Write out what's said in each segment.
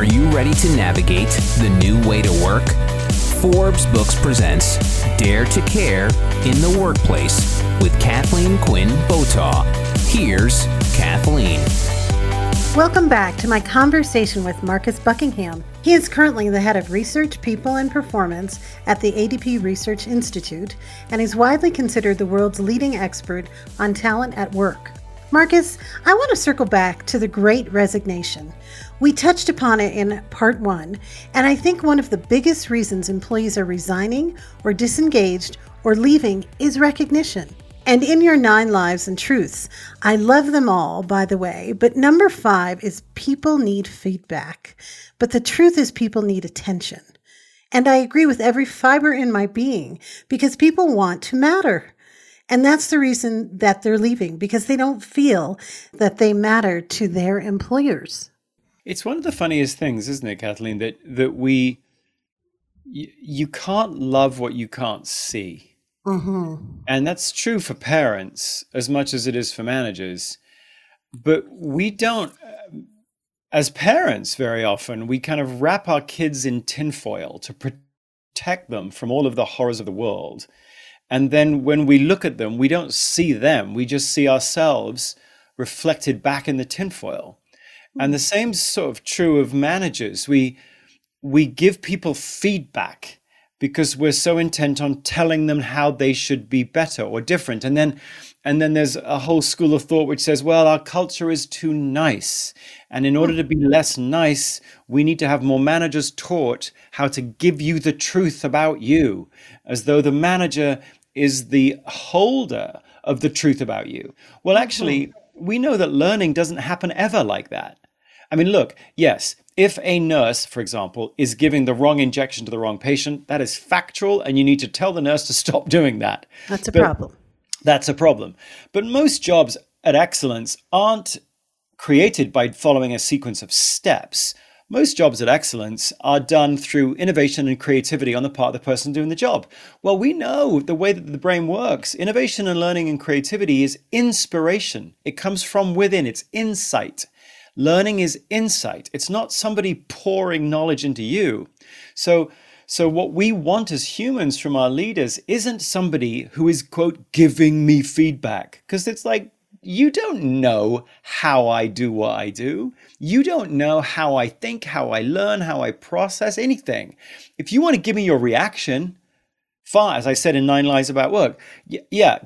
Are you ready to navigate the new way to work? Forbes Books presents Dare to Care in the Workplace with Kathleen Quinn Botaw. Here's Kathleen. Welcome back to my conversation with Marcus Buckingham. He is currently the head of Research, People, and Performance at the ADP Research Institute and is widely considered the world's leading expert on talent at work. Marcus, I want to circle back to the Great Resignation. We touched upon it in part one, and I think one of the biggest reasons employees are resigning or disengaged or leaving is recognition. And in your 9 lives and truths, I love them all, by the way, but number 5 is people need feedback. But the truth is people need attention. And I agree with every fiber in my being because people want to matter. And that's the reason that they're leaving, because they don't feel that they matter to their employers. It's one of the funniest things, isn't it, Kathleen, that you can't love what you can't see. Mm-hmm. And that's true for parents as much as it is for managers. But we don't, as parents very often, we kind of wrap our kids in tinfoil to protect them from all of the horrors of the world. And then when we look at them, we don't see them. We just see ourselves reflected back in the tinfoil. And the same sort of true of managers. We give people feedback because we're so intent on telling them how they should be better or different. And then there's a whole school of thought which says, well, our culture is too nice. And in order to be less nice, we need to have more managers taught how to give you the truth about you, as though the manager is the holder of the truth about you. Well, actually, we know that learning doesn't happen ever like that. I mean, look, yes, if a nurse, for example, is giving the wrong injection to the wrong patient, that is factual, and you need to tell the nurse to stop doing that. That's a problem. But most jobs at excellence aren't created by following a sequence of steps. Most jobs at excellence are done through innovation and creativity on the part of the person doing the job. Well, we know the way that the brain works. Innovation and learning and creativity is inspiration. It comes from within. It's insight. Learning is insight. It's not somebody pouring knowledge into you. So what we want as humans from our leaders isn't somebody who is, quote, giving me feedback. Because it's like, you don't know how I do what I do. You don't know how I think, how I learn, how I process anything. If you want to give me your reaction, far as I said in 9 Lies About Work, yeah,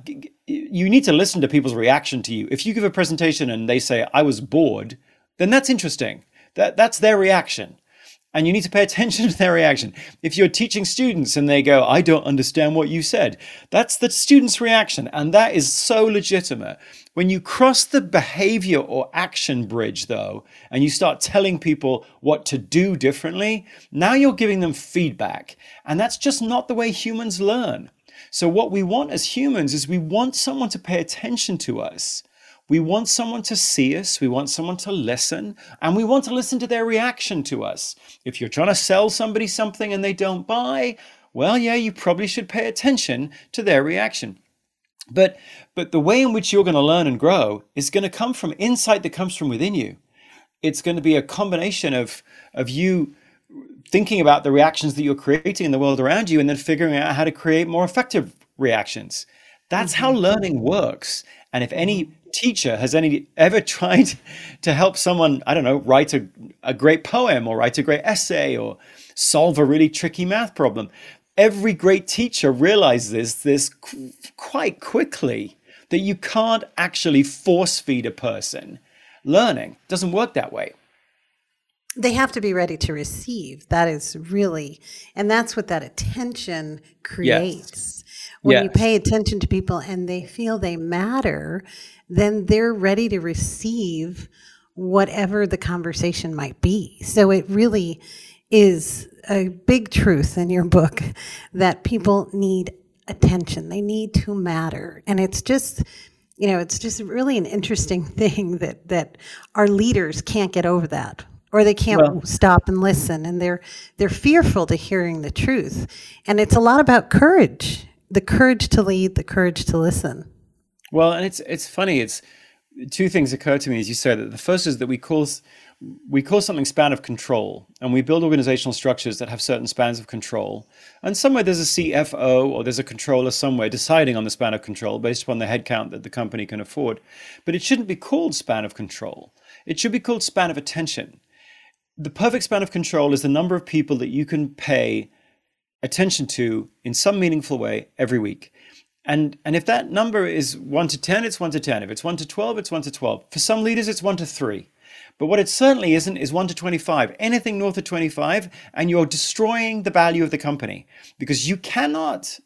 you need to listen to people's reaction to you. If you give a presentation and they say, I was bored, then that's interesting. That's their reaction. And you need to pay attention to their reaction. If you're teaching students and they go, I don't understand what you said, that's the student's reaction. And that is so legitimate. When you cross the behavior or action bridge, though, and you start telling people what to do differently, now you're giving them feedback. And that's just not the way humans learn. So what we want as humans is we want someone to pay attention to us. We want someone to see us, we want someone to listen, and we want to listen to their reaction to us. If you're trying to sell somebody something and they don't buy, well, yeah, you probably should pay attention to their reaction. But the way in which you're going to learn and grow is going to come from insight that comes from within you. It's going to be a combination of you thinking about the reactions that you're creating in the world around you and then figuring out how to create more effective reactions. That's how learning works. And if any teacher has ever tried to help someone, I don't know, write a great poem or write a great essay or solve a really tricky math problem, every great teacher realizes this quite quickly, that you can't actually force feed a person. Learning doesn't work that way. They have to be ready to receive. That is really, and that's what that attention creates. Yes. When you pay attention to people and they feel they matter, then they're ready to receive whatever the conversation might be. So it really is a big truth in your book that people need attention. They need to matter. And it's just, you know, it's just really an interesting thing that our leaders can't get over that. Or they can't stop and listen, and they're fearful to hearing the truth. And it's a lot about courage. The courage to lead, the courage to listen. Well, and it's funny. It's 2 things occur to me as you said. The first is that we call we call something span of control, and we build organizational structures that have certain spans of control. And somewhere there's a CFO or there's a controller somewhere deciding on the span of control based upon the headcount that the company can afford. But it shouldn't be called span of control. It should be called span of attention. The perfect span of control is the number of people that you can pay attention to in some meaningful way every week. And if that number is 1 to 10, it's 1 to 10. If it's 1 to 12, it's 1 to 12. For some leaders, it's 1 to 3. But what it certainly isn't is 1 to 25. Anything north of 25, and you're destroying the value of the company, because you cannot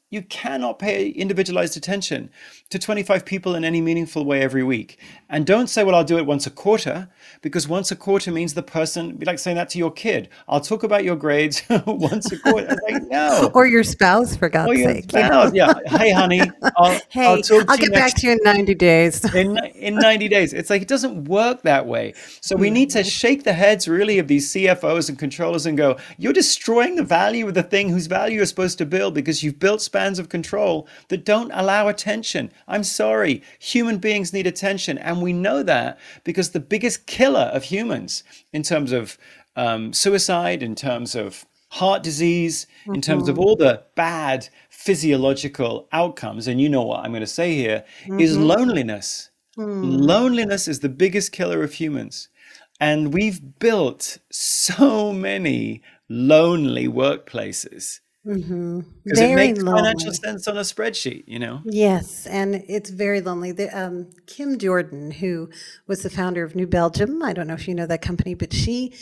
pay individualized attention to 25 people in any meaningful way every week. And don't say, well, I'll do it once a quarter, because once a quarter means the person, be like saying that to your kid, I'll talk about your grades once a quarter. Like, no. Or your spouse, for God's sake. Spouse, yeah. Hey, honey, I'll get back to you in 90 days. in 90 days. It's like, it doesn't work that way. So we need to shake the heads really of these CFOs and controllers and go, you're destroying the value of the thing whose value you're supposed to build, because you've built spans of control that don't allow attention. I'm sorry, human beings need attention. And we know that because the biggest killer of humans in terms of suicide, in terms of heart disease, in terms of all the bad physiological outcomes, and you know what I'm going to say here, is loneliness. Loneliness is the biggest killer of humans. And we've built so many lonely workplaces. Because it makes lonely financial sense on a spreadsheet, you know? Yes, and it's very lonely. Kim Jordan, who was the founder of New Belgium, I don't know if you know that company, but she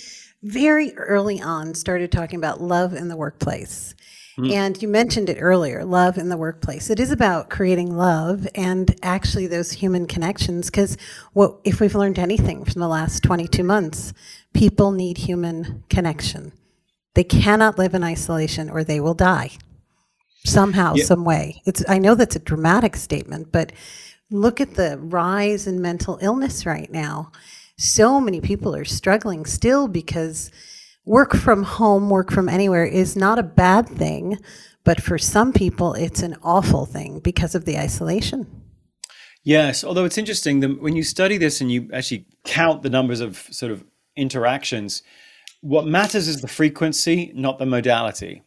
very early on started talking about love in the workplace. And you mentioned it earlier, love in the workplace. It is about creating love and actually those human connections, because if we've learned anything from the last 22 months, people need human connection. They cannot live in isolation or they will die somehow, some way. I know that's a dramatic statement, but look at the rise in mental illness right now. So many people are struggling still because work from home, work from anywhere is not a bad thing, but for some people it's an awful thing because of the isolation. Yes, although it's interesting that when you study this and you actually count the numbers of sort of interactions, what matters is the frequency, not the modality.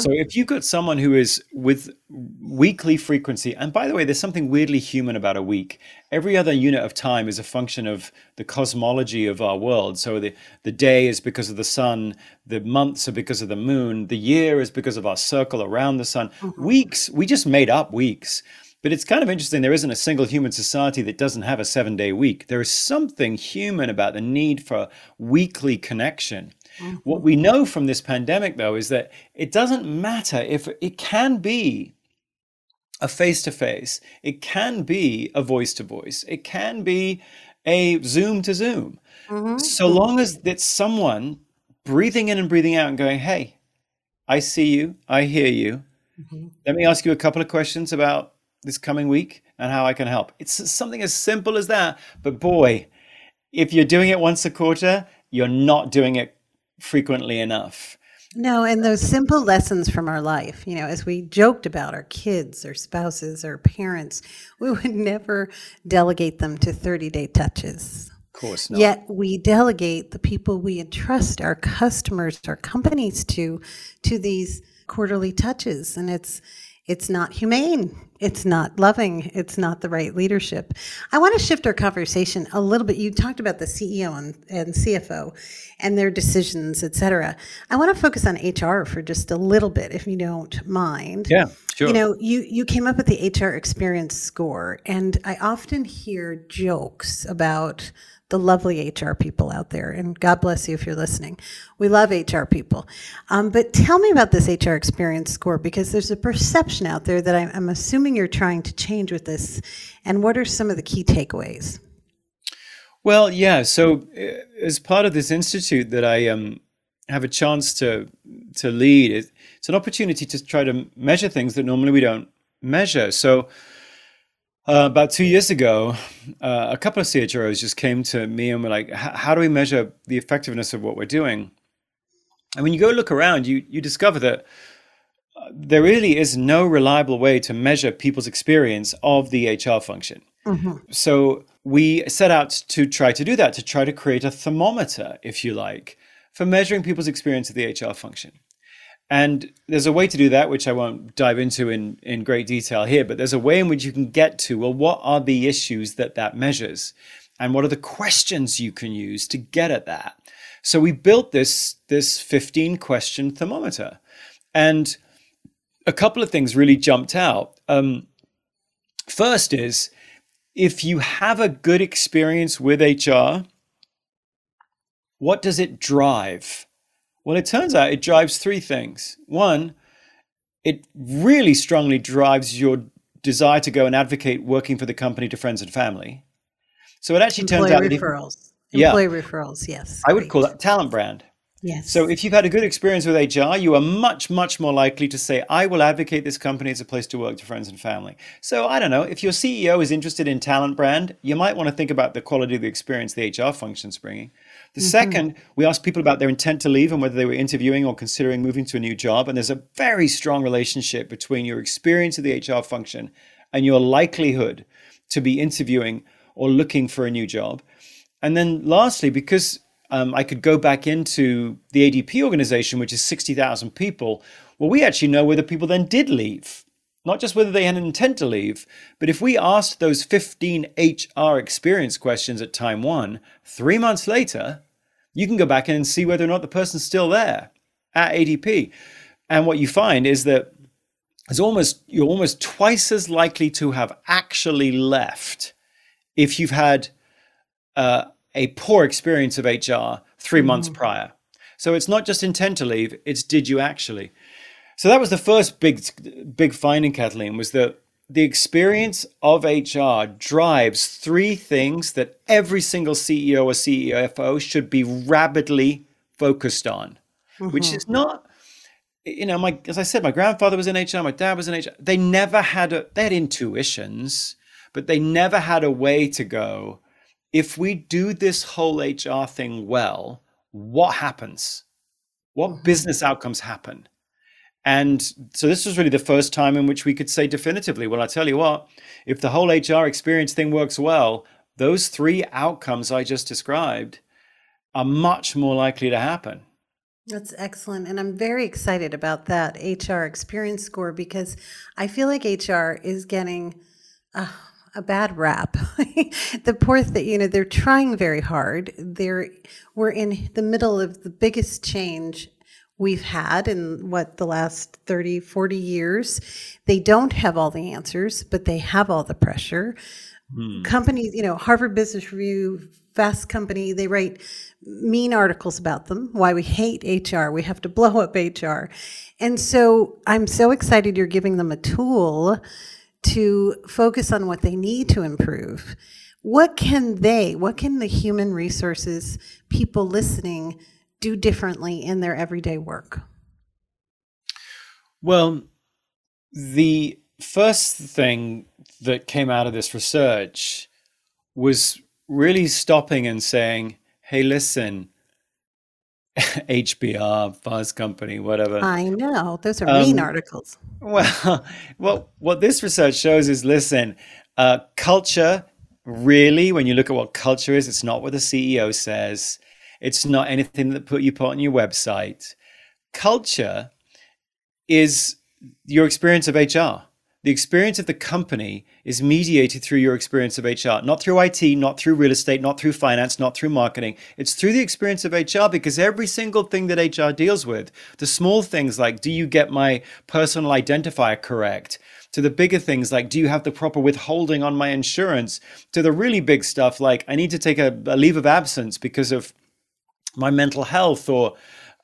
So if you've got someone who is with weekly frequency, and by the way, there's something weirdly human about a week. Every other unit of time is a function of the cosmology of our world. So the day is because of the sun, the months are because of the moon, the year is because of our circle around the sun. Weeks, we just made up weeks. But it's kind of interesting, there isn't a single human society that doesn't have a 7-day week. There is something human about the need for weekly connection. What we know from this pandemic, though, is that it doesn't matter if it can be a face-to-face, it can be a voice-to-voice, it can be a Zoom-to-Zoom. So long as it's someone breathing in and breathing out and going, hey, I see you, I hear you. Let me ask you a couple of questions about this coming week and how I can help. It's something as simple as that. But boy, if you're doing it once a quarter, you're not doing it frequently enough. No, and those simple lessons from our life, you know, as we joked about our kids or spouses or parents, we would never delegate them to 30-day touches. Of course not. Yet we delegate the people we entrust our customers, our companies to these quarterly touches. And it's not humane. It's not loving. It's not the right leadership. I want to shift our conversation a little bit. You talked about the CEO and CFO and their decisions, et cetera. I want to focus on HR for just a little bit, if you don't mind. Yeah, sure. You know, you came up with the HR experience score, and I often hear jokes about the lovely HR people out there, and God bless you if you're listening. We love HR people. But tell me about this HR experience score, because there's a perception out there that I'm assuming you're trying to change with this. And what are some of the key takeaways? Well, yeah, so as part of this institute that I have a chance to lead, it's an opportunity to try to measure things that normally we don't measure. So about 2 years ago, a couple of CHROs just came to me and were like, how do we measure the effectiveness of what we're doing? And when you go look around, you discover that there really is no reliable way to measure people's experience of the HR function. Mm-hmm. So we set out to try to do that, to try to create a thermometer, if you like, for measuring people's experience of the HR function. And there's a way to do that, which I won't dive into in great detail here, but there's a way in which you can get to, well, what are the issues that measures? And what are the questions you can use to get at that? So we built this 15-question thermometer. And a couple of things really jumped out. First is, if you have a good experience with HR, what does it drive? Well, it turns out it drives three things. One, it really strongly drives your desire to go and advocate working for the company to friends and family. So it actually turns out referrals. That employee referrals, yes. I would call that talent brand. Yes. So if you've had a good experience with HR, you are much, much more likely to say, I will advocate this company as a place to work to friends and family. So I don't know, if your CEO is interested in talent brand, you might want to think about the quality of the experience the HR function's bringing. The mm-hmm. second, we asked people about their intent to leave and whether they were interviewing or considering moving to a new job. And there's a very strong relationship between your experience of the HR function and your likelihood to be interviewing or looking for a new job. And then lastly, because I could go back into the ADP organization, which is 60,000 people, well, we actually know whether people then did leave, not just whether they had an intent to leave, but if we asked those 15 HR experience questions at time one, 3 months later, you can go back in and see whether or not the person's still there at ADP. And what you find is that you're almost twice as likely to have actually left if you've had a poor experience of HR 3 months prior. So it's not just intent to leave, it's did you actually. So that was the first big finding, Kathleen, was that the experience of HR drives three things that every single CEO or CFO should be rabidly focused on, which is not, as I said, my grandfather was in HR, my dad was in HR. They never had, they had intuitions, but they never had a way to go, if we do this whole HR thing well, what happens? What business outcomes happen? And so this was really the first time in which we could say definitively, well, I tell you what, if the whole HR experience thing works well, those three outcomes I just described are much more likely to happen. That's excellent. And I'm very excited about that HR experience score, because I feel like HR is getting a bad rap. The poor thing, they're trying very hard. We're in the middle of the biggest change we've had in the last 30, 40 years. They don't have all the answers, but they have all the pressure. Companies, Harvard Business Review, Fast Company, they write mean articles about them, why we hate HR, we have to blow up HR. And so I'm so excited you're giving them a tool to focus on what they need to improve. What can the human resources people listening do differently in their everyday work? Well, the first thing that came out of this research was really stopping and saying, hey, listen, HBR, Fast Company, whatever. I know. Those are mean articles. Well, what this research shows is, listen, culture, really, when you look at what culture is, it's not what the CEO says. It's not anything that you put on your website. Culture is your experience of HR. The experience of the company is mediated through your experience of HR, not through IT, not through real estate, not through finance, not through marketing. It's through the experience of HR, because every single thing that HR deals with, the small things like, do you get my personal identifier correct? To the bigger things like, do you have the proper withholding on my insurance? To the really big stuff like, I need to take a leave of absence because of my mental health, or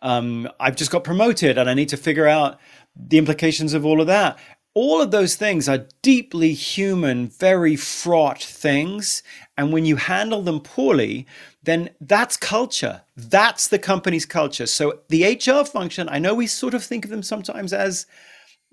I've just got promoted and I need to figure out the implications of all of that. All of those things are deeply human, very fraught things. And when you handle them poorly, then that's culture. That's the company's culture. So the HR function, I know we sort of think of them sometimes as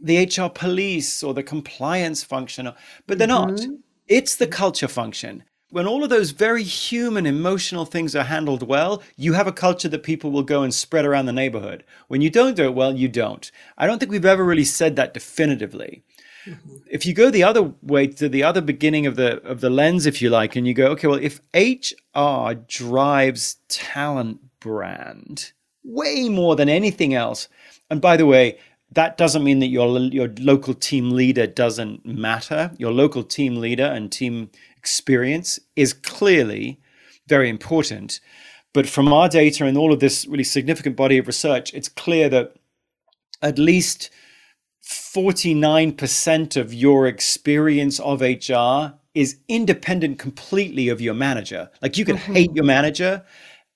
the HR police or the compliance function, but they're not. It's the culture function. When all of those very human, emotional things are handled well, you have a culture that people will go and spread around the neighborhood. When you don't do it well, you don't. I don't think we've ever really said that definitively. Mm-hmm. If you go the other way, to the other beginning of the lens, if you like, and you go, okay, well, if HR drives talent brand way more than anything else, and by the way, that doesn't mean that your local team leader doesn't matter. Your local team leader and team experience is clearly very important. But from our data and all of this really significant body of research, it's clear that at least 49% of your experience of HR is independent completely of your manager. Like you can mm-hmm. hate your manager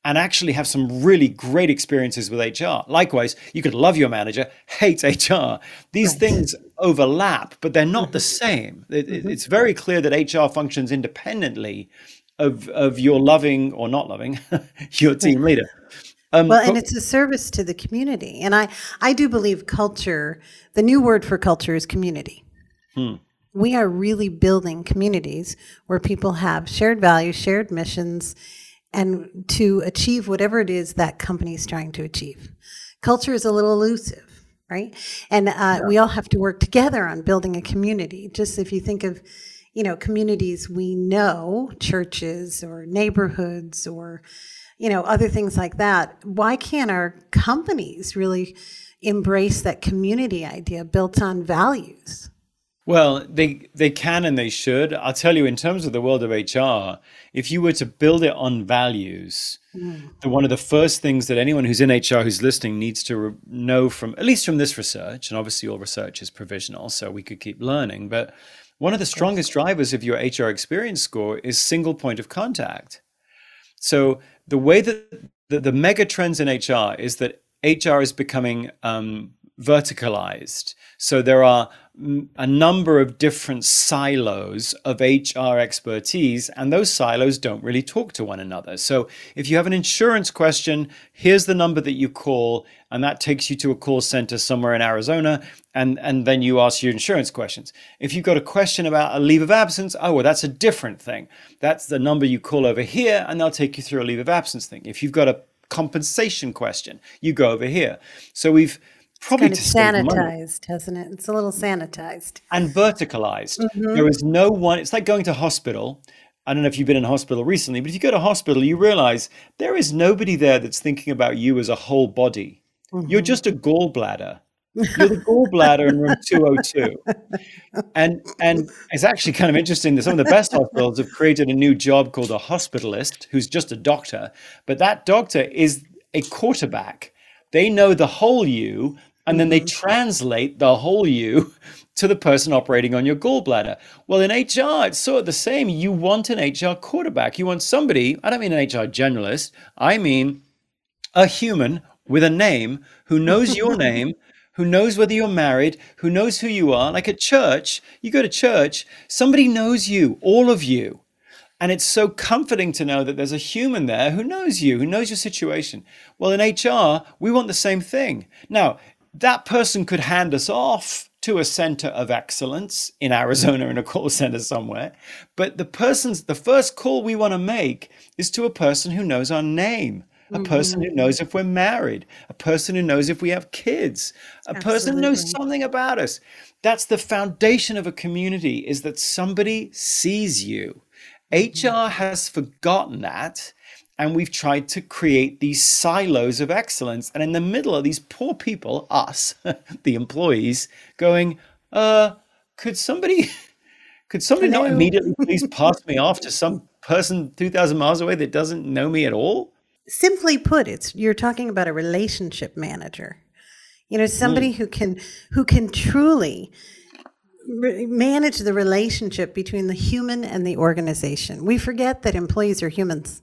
and actually have some really great experiences with HR. Likewise, you could love your manager, hate HR. These things overlap, but they're not the same. It's very clear that HR functions independently of your loving or not loving your team leader. And it's a service to the community. And I do believe culture, the new word for culture is community. Hmm. We are really building communities where people have shared values, shared missions, and to achieve whatever it is that company is trying to achieve. Culture is a little elusive, right? And we all have to work together on building a community. Just if you think of, you know, communities we know, churches or neighborhoods or, you know, other things like that, why can't our companies really embrace that community idea built on values? Well, they can and they should. I'll tell you, in terms of the world of HR, if you were to build it on values, one of the first things that anyone who's in HR who's listening needs to know from, at least from this research, and obviously all research is provisional, so we could keep learning, but one of the strongest drivers of your HR experience score is single point of contact. So the way that the mega trends in HR is that HR is becoming verticalized. So there are a number of different silos of HR expertise, and those silos don't really talk to one another. So if you have an insurance question, here's the number that you call, and that takes you to a call center somewhere in Arizona, and then you ask your insurance questions. If you've got a question about a leave of absence, oh, well, that's a different thing. That's the number you call over here, and they'll take you through a leave of absence thing. If you've got a compensation question, you go over here. So we've probably it's kind of sanitized, hasn't it? It's a little sanitized. And verticalized. Mm-hmm. There is no one, it's like going to hospital. I don't know if you've been in hospital recently, but if you go to hospital, you realize there is nobody there that's thinking about you as a whole body. Mm-hmm. You're just a gallbladder. You're the gallbladder in room 202. And it's actually kind of interesting that some of the best hospitals have created a new job called a hospitalist, who's just a doctor, but that doctor is a quarterback. They know the whole you, and then they translate the whole you to the person operating on your gallbladder. Well, in HR, it's sort of the same. You want an HR quarterback. You want somebody, I don't mean an HR generalist, I mean a human with a name who knows your name, who knows whether you're married, who knows who you are. Like at church, you go to church, somebody knows you, all of you. And it's so comforting to know that there's a human there who knows you, who knows your situation. Well, in HR, we want the same thing. Now, that person could hand us off to a center of excellence in Arizona in a call center somewhere. But the first call we want to make is to a person who knows our name, a person who knows if we're married, a person who knows if we have kids, a person who knows something about us. That's the foundation of a community, is that somebody sees you. HR has forgotten that, and we've tried to create these silos of excellence. And in the middle are these poor people, us, the employees, going, could somebody not immediately please pass me off to some person 2,000 miles away that doesn't know me at all? Simply put, you're talking about a relationship manager. You know, somebody who can truly manage the relationship between the human and the organization. We forget that employees are humans.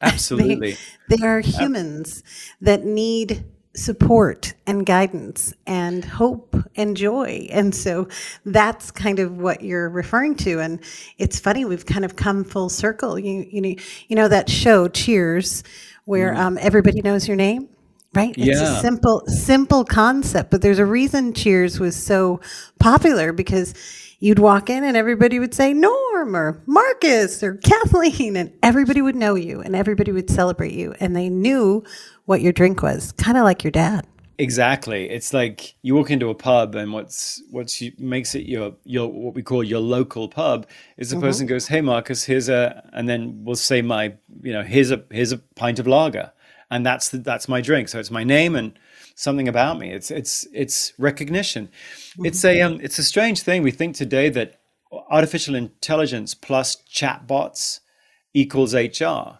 Absolutely. They are humans that need support and guidance and hope and joy. And so that's kind of what you're referring to. And it's funny, we've kind of come full circle. You know that show Cheers, where everybody knows your name. Right? Yeah. It's a simple concept, but there's a reason Cheers was so popular, because you'd walk in and everybody would say Norm or Marcus or Kathleen, and everybody would know you and everybody would celebrate you, and they knew what your drink was, kind of like your dad. Exactly. It's like you walk into a pub, and what makes it your what we call your local pub is the person goes, "Hey Marcus, here's a pint of lager," and that's my drink. So it's my name and something about me. It's recognition. Mm-hmm. It's a strange thing. We think today that artificial intelligence plus chatbots equals HR,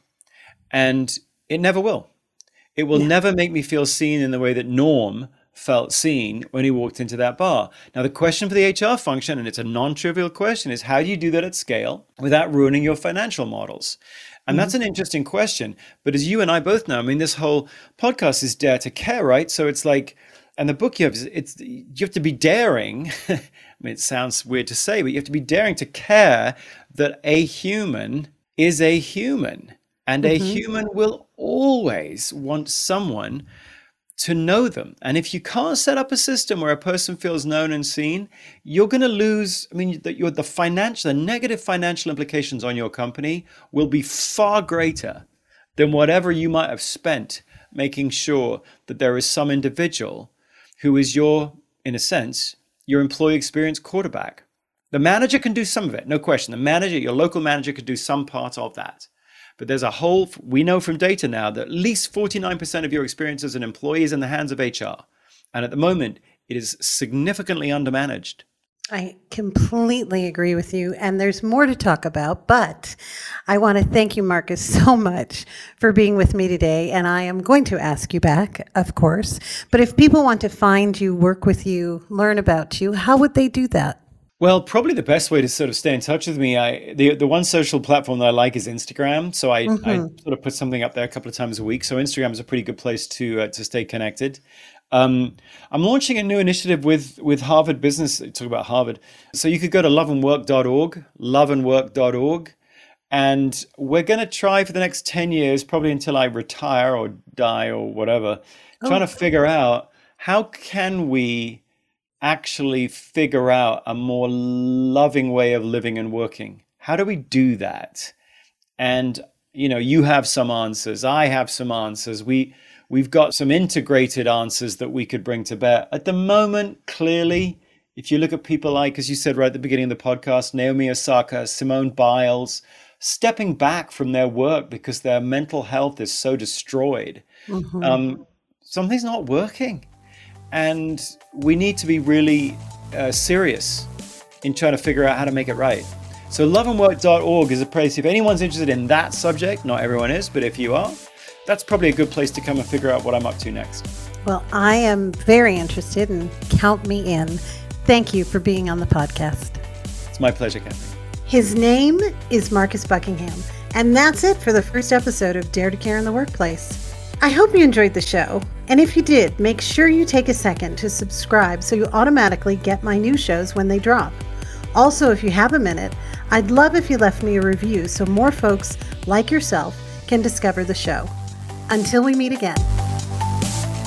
and it never will. It will never make me feel seen in the way that Norm felt seen when he walked into that bar. Now, the question for the HR function, and it's a non-trivial question, is how do you do that at scale without ruining your financial models? And that's an interesting question. But as you and I both know, I mean, this whole podcast is Dare to Care, right? So it's like, and the book you have, you have to be daring. I mean, it sounds weird to say, but you have to be daring to care that a human is a human. And a human will always want someone to know them. And if you can't set up a system where a person feels known and seen, you're going to lose. I mean, the negative financial implications on your company will be far greater than whatever you might have spent making sure that there is some individual who is your employee experience quarterback. The manager can do some of it, no question. Your local manager could do some part of that. But there's we know from data now that at least 49% of your experience as an employee is in the hands of HR. And at the moment, it is significantly undermanaged. I completely agree with you. And there's more to talk about, but I want to thank you, Marcus, so much for being with me today. And I am going to ask you back, of course. But if people want to find you, work with you, learn about you, how would they do that? Well, probably the best way to sort of stay in touch with me, the one social platform that I like is Instagram. So I sort of put something up there a couple of times a week. So Instagram is a pretty good place to stay connected. I'm launching a new initiative with Harvard Business. Talk about Harvard. So you could go to loveandwork.org. And we're going to try for the next 10 years, probably until I retire or die or whatever, trying to figure out how can we actually figure out a more loving way of living and working. How do we do that? And, you have some answers. I have some answers. We've got some integrated answers that we could bring to bear. At the moment, clearly, if you look at people like, as you said right at the beginning of the podcast, Naomi Osaka, Simone Biles, stepping back from their work because their mental health is so destroyed. Mm-hmm. Something's not working. And we need to be really serious in trying to figure out how to make it right. So loveandwork.org is a place, if anyone's interested in that subject, not everyone is, but if you are, that's probably a good place to come and figure out what I'm up to next. Well, I am very interested, and count me in. Thank you for being on the podcast. It's my pleasure, Kathleen. His name is Marcus Buckingham, and that's it for the first episode of Dare to Care in the Workplace. I hope you enjoyed the show, and if you did, make sure you take a second to subscribe so you automatically get my new shows when they drop. Also, if you have a minute, I'd love if you left me a review so more folks like yourself can discover the show. Until we meet again.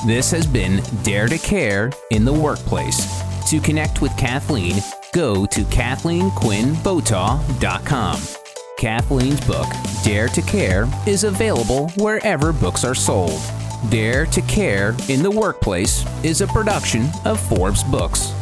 This has been Dare to Care in the Workplace. To connect with Kathleen, go to KathleenQuinnBotaw.com. Kathleen's book, Dare to Care, is available wherever books are sold. Dare to Care in the Workplace is a production of Forbes Books.